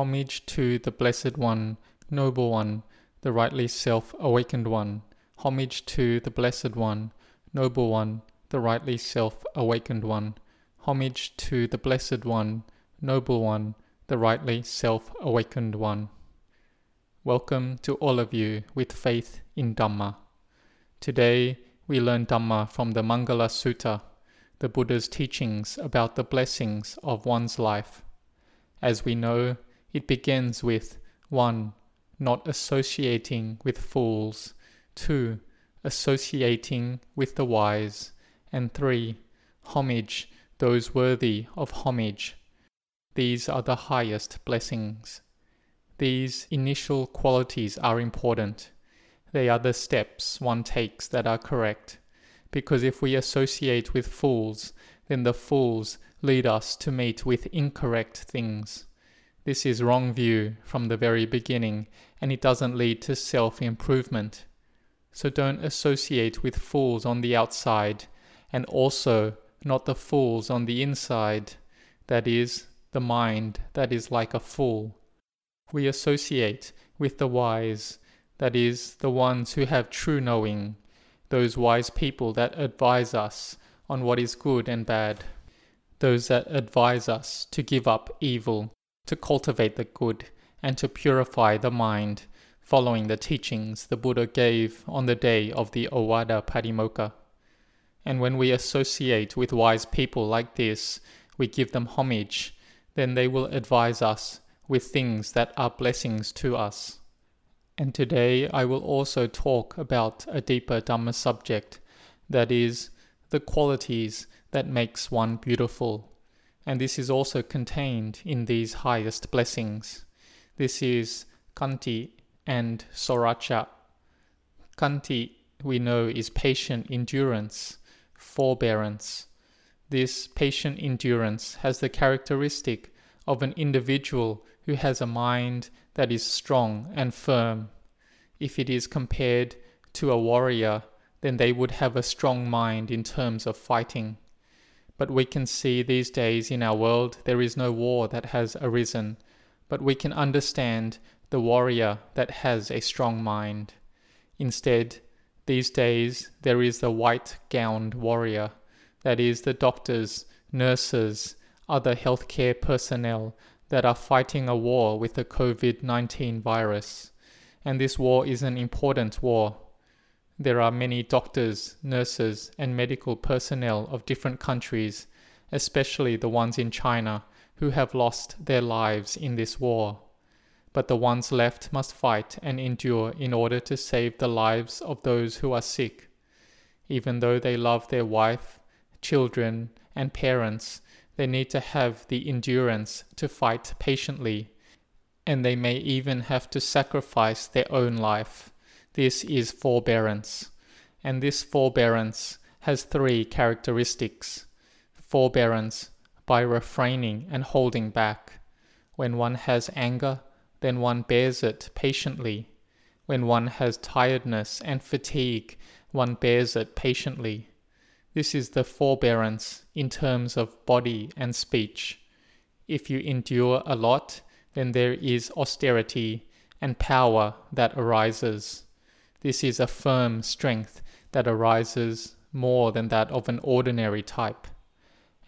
Homage to the Blessed One, Noble One, the rightly self-awakened One. Homage to the Blessed One, Noble One, the rightly self-awakened One. Homage to the Blessed One, Noble One, the rightly self-awakened One. Welcome to all of you with faith in Dhamma. Today we learn Dhamma from the Mangala Sutta, the Buddha's teachings about the blessings of one's life. As we know, it begins with 1. Not associating with fools, 2. Associating with the wise, and 3. Homage those worthy of homage. These are the highest blessings. These initial qualities are important. They are the steps one takes that are correct, because if we associate with fools, then the fools lead us to meet with incorrect things. This is wrong view from the very beginning, and it doesn't lead to self-improvement. So don't associate with fools on the outside, and also not the fools on the inside, that is, the mind that is like a fool. We associate with the wise, that is, the ones who have true knowing, those wise people that advise us on what is good and bad, those that advise us to give up evil, to cultivate the good, and to purify the mind, following the teachings the Buddha gave on the day of the Ovada Patimokkha. And when we associate with wise people like this, we give them homage, then they will advise us with things that are blessings to us. And today I will also talk about a deeper Dhamma subject, that is, the qualities that makes one beautiful. And this is also contained in these highest blessings. This is kanti and soracha. Kanti, we know, is patient endurance, forbearance. This patient endurance has the characteristic of an individual who has a mind that is strong and firm. If it is compared to a warrior, then they would have a strong mind in terms of fighting. But we can see these days in our world there is no war that has arisen, but we can understand the warrior that has a strong mind. Instead, these days there is the white-gowned warrior, that is the doctors, nurses, other healthcare personnel that are fighting a war with the COVID-19 virus. And this war is an important war. There are many doctors, nurses, and medical personnel of different countries, especially the ones in China, who have lost their lives in this war. But the ones left must fight and endure in order to save the lives of those who are sick. Even though they love their wife, children, and parents, they need to have the endurance to fight patiently, and they may even have to sacrifice their own life. This is forbearance, and this forbearance has 3 characteristics. Forbearance by refraining and holding back. When one has anger, then one bears it patiently. When one has tiredness and fatigue, one bears it patiently. This is the forbearance in terms of body and speech. If you endure a lot, then there is austerity and power that arises. This is a firm strength that arises more than that of an ordinary type.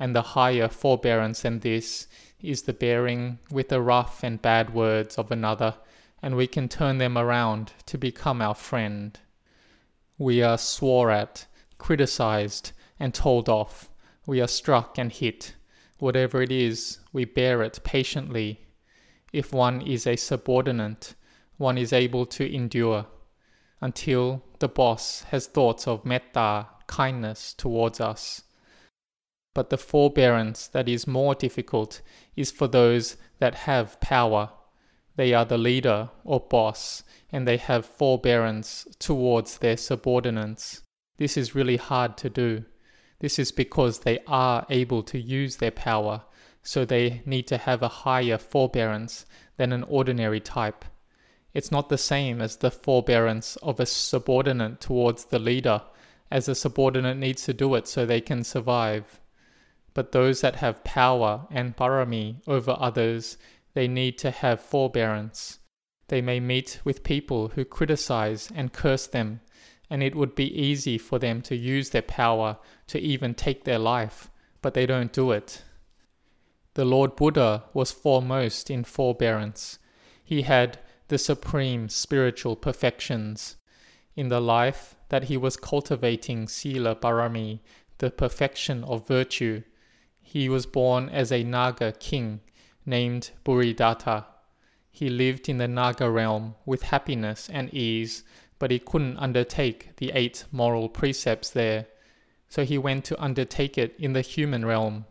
And the higher forbearance than this is the bearing with the rough and bad words of another, and we can turn them around to become our friend. We are swore at, criticized, and told off. We are struck and hit. Whatever it is, we bear it patiently. If one is a subordinate, one is able to endure until the boss has thoughts of metta, kindness towards us. But the forbearance that is more difficult is for those that have power. They are the leader or boss, and they have forbearance towards their subordinates. This is really hard to do. This is because they are able to use their power, so they need to have a higher forbearance than an ordinary type. It's not the same as the forbearance of a subordinate towards the leader, as a subordinate needs to do it so they can survive. But those that have power and parami over others, They need to have forbearance. They may meet with people who criticize and curse them, and it would be easy for them to use their power to even take their life, but they don't do it. The Lord Buddha was foremost in forbearance. He had the supreme spiritual perfections. In the life that he was cultivating Sila Parami, the perfection of virtue, he was born as a Naga king named Buridatta. He lived in the Naga realm with happiness and ease, but he couldn't undertake the 8 moral precepts there, so he went to undertake it in the human realm.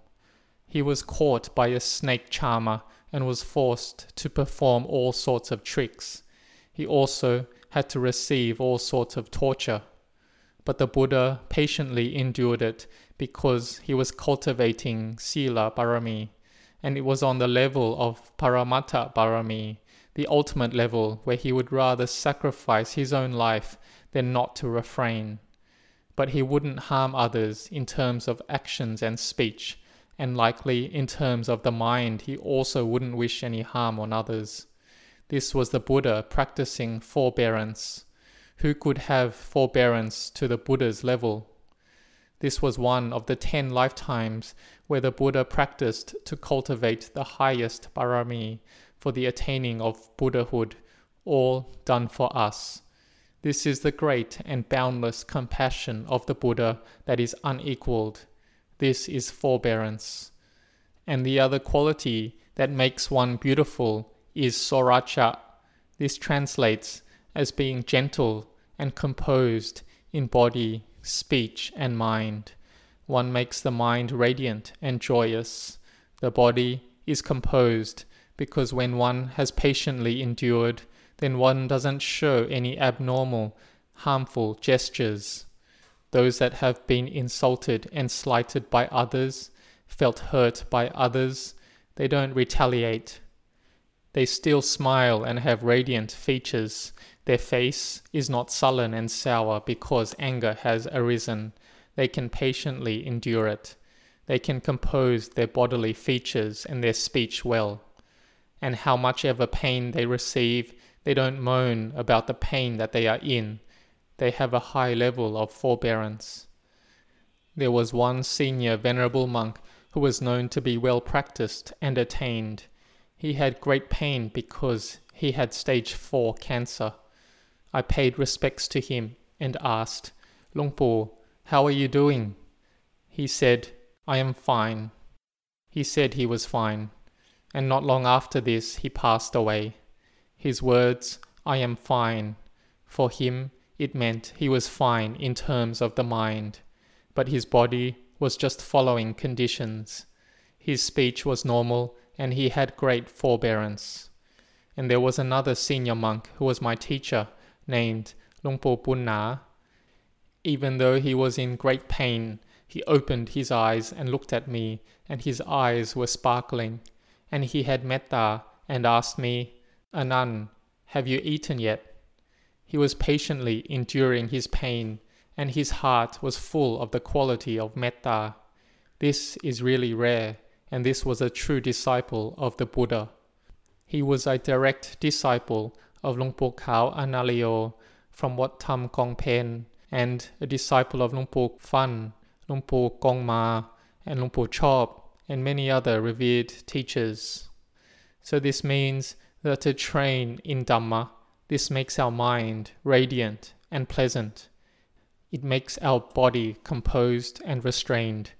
He was caught by a snake charmer and was forced to perform all sorts of tricks. He also had to receive all sorts of torture. But the Buddha patiently endured it because he was cultivating Sila Parami, and it was on the level of paramatta parami, the ultimate level where he would rather sacrifice his own life than not to refrain. But he wouldn't harm others in terms of actions and speech, and likely in terms of the mind he also wouldn't wish any harm on others. This was the Buddha practicing forbearance. Who could have forbearance to the Buddha's level? This was one of the 10 lifetimes where the Buddha practiced to cultivate the highest parami for the attaining of Buddhahood, all done for us. This is the great and boundless compassion of the Buddha that is unequaled. This is forbearance. And the other quality that makes one beautiful is soracha. This translates as being gentle and composed in body, speech and mind. One makes the mind radiant and joyous. The body is composed because when one has patiently endured, then one doesn't show any abnormal, harmful gestures. Those that have been insulted and slighted by others, felt hurt by others, they don't retaliate. They still smile and have radiant features. Their face is not sullen and sour because anger has arisen. They can patiently endure it. They can compose their bodily features and their speech well. And how much ever pain they receive, they don't moan about the pain that they are in. They have a high level of forbearance. There was one senior venerable monk who was known to be well practiced and attained. He had great pain because he had stage 4 cancer. I paid respects to him and asked, "Longpo, how are you doing?" He said, "I am fine." He said he was fine, and not long after this he passed away. His words, "I am fine," for him it meant he was fine in terms of the mind, but his body was just following conditions. His speech was normal, and he had great forbearance. And there was another senior monk who was my teacher, named Longpo Punna. Even though he was in great pain, he opened his eyes and looked at me, and his eyes were sparkling. And he had metta and asked me, "Anan, have you eaten yet?" He was patiently enduring his pain, and his heart was full of the quality of metta. This is really rare. And this was a true disciple of the Buddha. He was a direct disciple of Luangpor Kao Analayo from Wat Tham Kong Pen, and a disciple of Luangpor Phan, Luangpor Kong Ma, and Luangpor Chop, and many other revered teachers. So this means that to train in Dhamma, this makes our mind radiant and pleasant. It makes our body composed and restrained.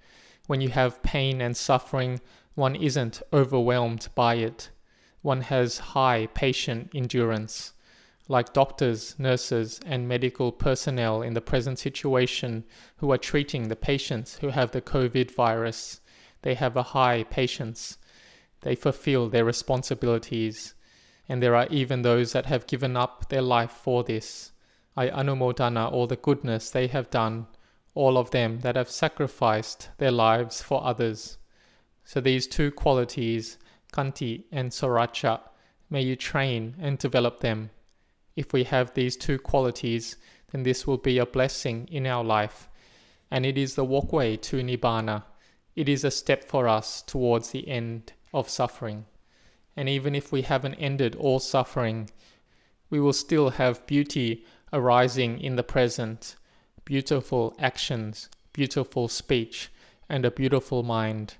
When you have pain and suffering, one isn't overwhelmed by it. One has high patient endurance. Like doctors, nurses, and medical personnel in the present situation who are treating the patients who have the COVID virus, they have a high patience. They fulfill their responsibilities. And there are even those that have given up their life for this. I Anumodana all the goodness they have done, all of them that have sacrificed their lives for others. So these two qualities, kanti and soracha, may you train and develop them. If we have these two qualities, then this will be a blessing in our life, and it is the walkway to Nibbana. It is a step for us towards the end of suffering. and even if we haven't ended all suffering, we will still have beauty arising in the present, beautiful actions, beautiful speech, and a beautiful mind.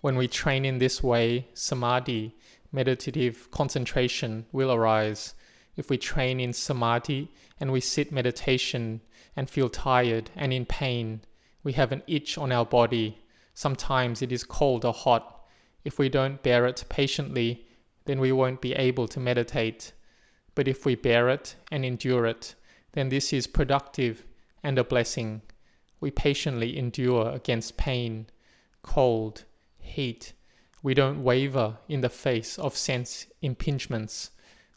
When we train in this way, samadhi, meditative concentration, will arise. If we train in samadhi and we sit meditation and feel tired and in pain, we have an itch on our body. Sometimes it is cold or hot. If we don't bear it patiently, then we won't be able to meditate. But if we bear it and endure it, then this is productive and a blessing. We patiently endure against pain, cold, heat. We don't waver in the face of sense impingements.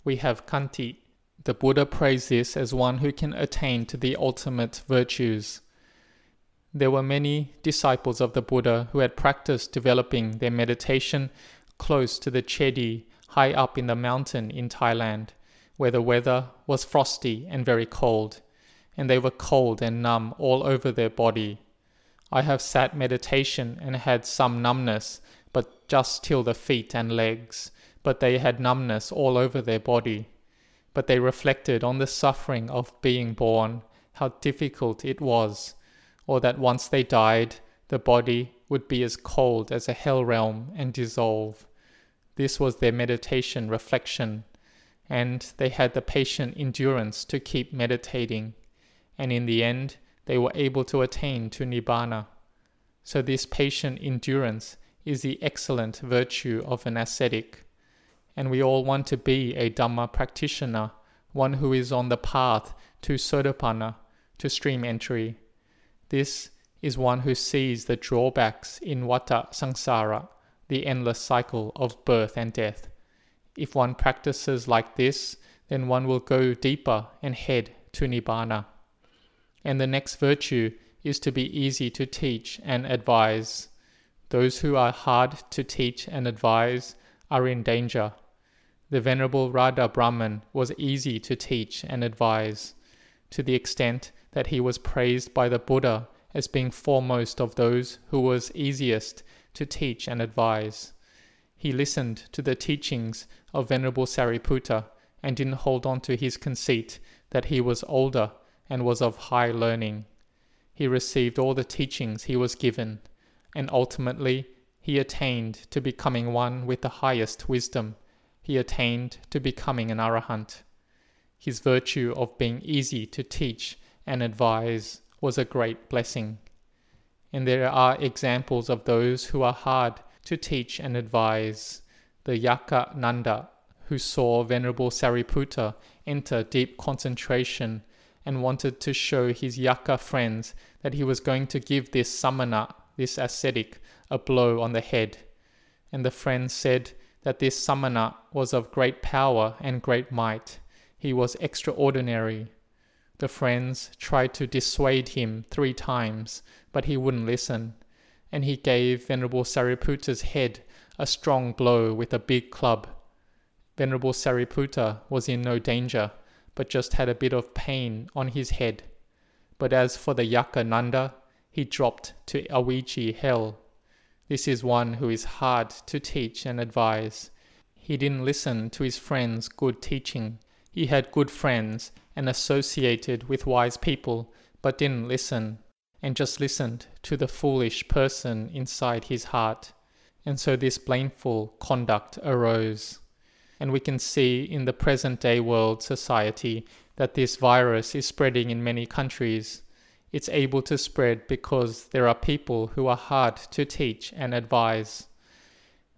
We have kanti. The Buddha praised this as one who can attain to the ultimate virtues. There were many disciples of the Buddha who had practiced developing their meditation close to the Chedi, high up in the mountain in Thailand, where the weather was frosty and very cold, and they were cold and numb all over their body. I have sat meditation and had some numbness, but just till the feet and legs, but they had numbness all over their body. But they reflected on the suffering of being born, how difficult it was, or that once they died, the body would be as cold as a hell realm and dissolve. This was their meditation reflection, and they had the patient endurance to keep meditating, and in the end, they were able to attain to Nibbana. So this patient endurance is the excellent virtue of an ascetic, and we all want to be a Dhamma practitioner, one who is on the path to Sotapanna, to stream entry. This is one who sees the drawbacks in vata-saṃsāra, the endless cycle of birth and death. If one practices like this, then one will go deeper and head to Nibbana. And the next virtue is to be easy to teach and advise. Those who are hard to teach and advise are in danger. The Venerable Radha Brahman was easy to teach and advise, to the extent that he was praised by the Buddha as being foremost of those who was easiest to teach and advise. He listened to the teachings of Venerable Sariputta and didn't hold on to his conceit that he was older and was of high learning. He received all the teachings he was given, and ultimately he attained to becoming one with the highest wisdom. He attained to becoming an Arahant. His virtue of being easy to teach and advise was a great blessing. And there are examples of those who are hard to teach and advise. The Yakkananda, who saw Venerable Sariputta enter deep concentration and wanted to show his Yakka friends that he was going to give this samana, this ascetic, a blow on the head. And the friends said that this samana was of great power and great might. He was extraordinary. The friends tried to dissuade him 3 times, but he wouldn't listen, and he gave Venerable Sariputta's head a strong blow with a big club. Venerable Sariputta was in no danger, but just had a bit of pain on his head. But as for the Yakkananda, he dropped to Avici hell. This is one who is hard to teach and advise. He didn't listen to his friends' good teaching. He had good friends and associated with wise people, but didn't listen, and just listened to the foolish person inside his heart. And so this blameful conduct arose. And we can see in the present-day world society that this virus is spreading in many countries. It's able to spread because there are people who are hard to teach and advise.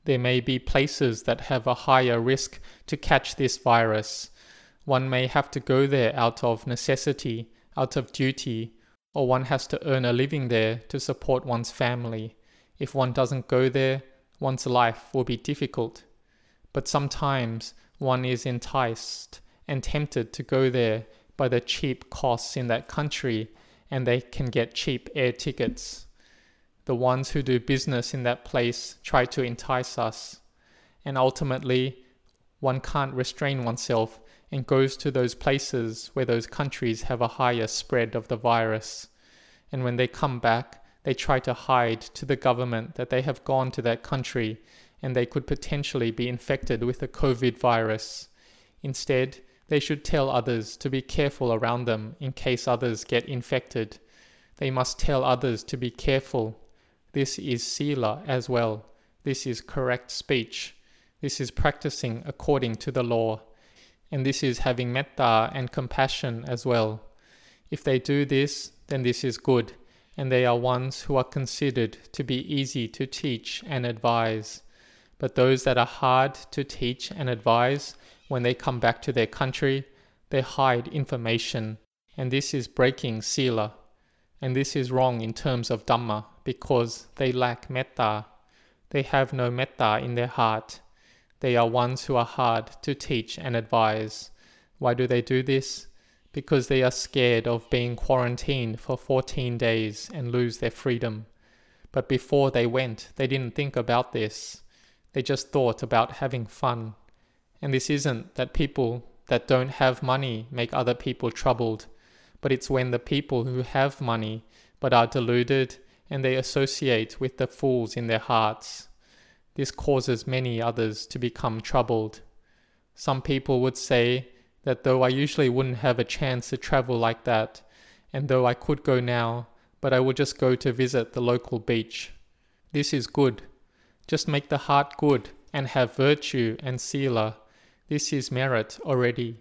There may be places that have a higher risk to catch this virus. One may have to go there out of necessity, out of duty, or one has to earn a living there to support one's family. If one doesn't go there, one's life will be difficult. But sometimes one is enticed and tempted to go there by the cheap costs in that country, and they can get cheap air tickets. The ones who do business in that place try to entice us, and ultimately one can't restrain oneself and goes to those places where those countries have a higher spread of the virus. And when they come back, they try to hide to the government that they have gone to that country and they could potentially be infected with the COVID virus. Instead, they should tell others to be careful around them in case others get infected. They must tell others to be careful. This is sila as well. This is correct speech. This is practicing according to the law. And this is having metta and compassion as well. If they do this, then this is good, and they are ones who are considered to be easy to teach and advise. But those that are hard to teach and advise, when they come back to their country, they hide information, and this is breaking sila. And this is wrong in terms of Dhamma, because they lack metta. They have no metta in their heart. They are ones who are hard to teach and advise. Why do they do this? Because they are scared of being quarantined for 14 days and lose their freedom. But before they went, they didn't think about this. They just thought about having fun. And this isn't that people that don't have money make other people troubled, but it's when the people who have money but are deluded and they associate with the fools in their hearts. This causes many others to become troubled. Some people would say that though I usually wouldn't have a chance to travel like that, and though I could go now, but I will just go to visit the local beach. This is good. Just make the heart good and have virtue and sila. This is merit already.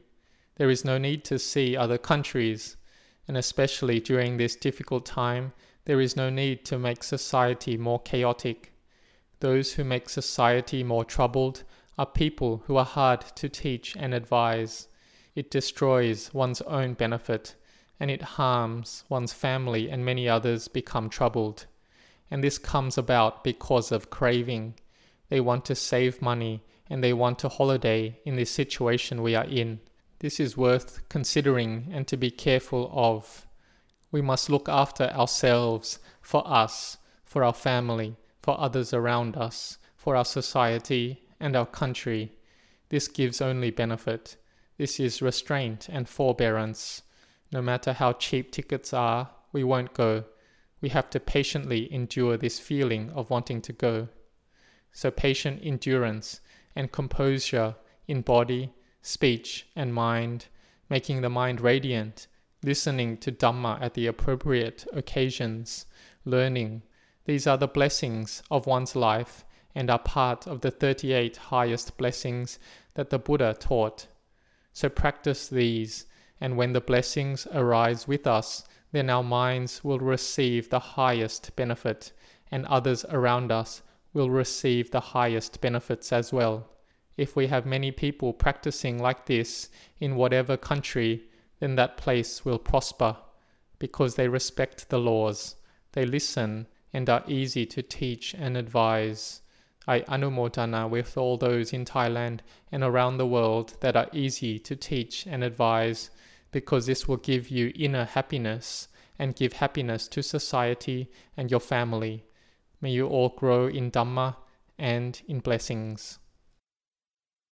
There is no need to see other countries, and especially during this difficult time, there is no need to make society more chaotic. Those who make society more troubled are people who are hard to teach and advise. It destroys one's own benefit, and it harms one's family, and many others become troubled. And this comes about because of craving. They want to save money, and they want to holiday in this situation we are in. This is worth considering and to be careful of. We must look after ourselves, for us, for our family, for others around us, for our society and our country. This gives only benefit. This is restraint and forbearance. No matter how cheap tickets are, we won't go. We have to patiently endure this feeling of wanting to go. So patient endurance and composure in body, speech and mind, making the mind radiant, listening to Dhamma at the appropriate occasions, learning. These are the blessings of one's life and are part of the 38 highest blessings that the Buddha taught. So practice these, and when the blessings arise with us, then our minds will receive the highest benefit, and others around us will receive the highest benefits as well. If we have many people practicing like this in whatever country, then that place will prosper, because they respect the laws, they listen, and are easy to teach and advise. I Anumodana with all those in Thailand and around the world that are easy to teach and advise, because this will give you inner happiness and give happiness to society and your family. May you all grow in Dhamma and in blessings.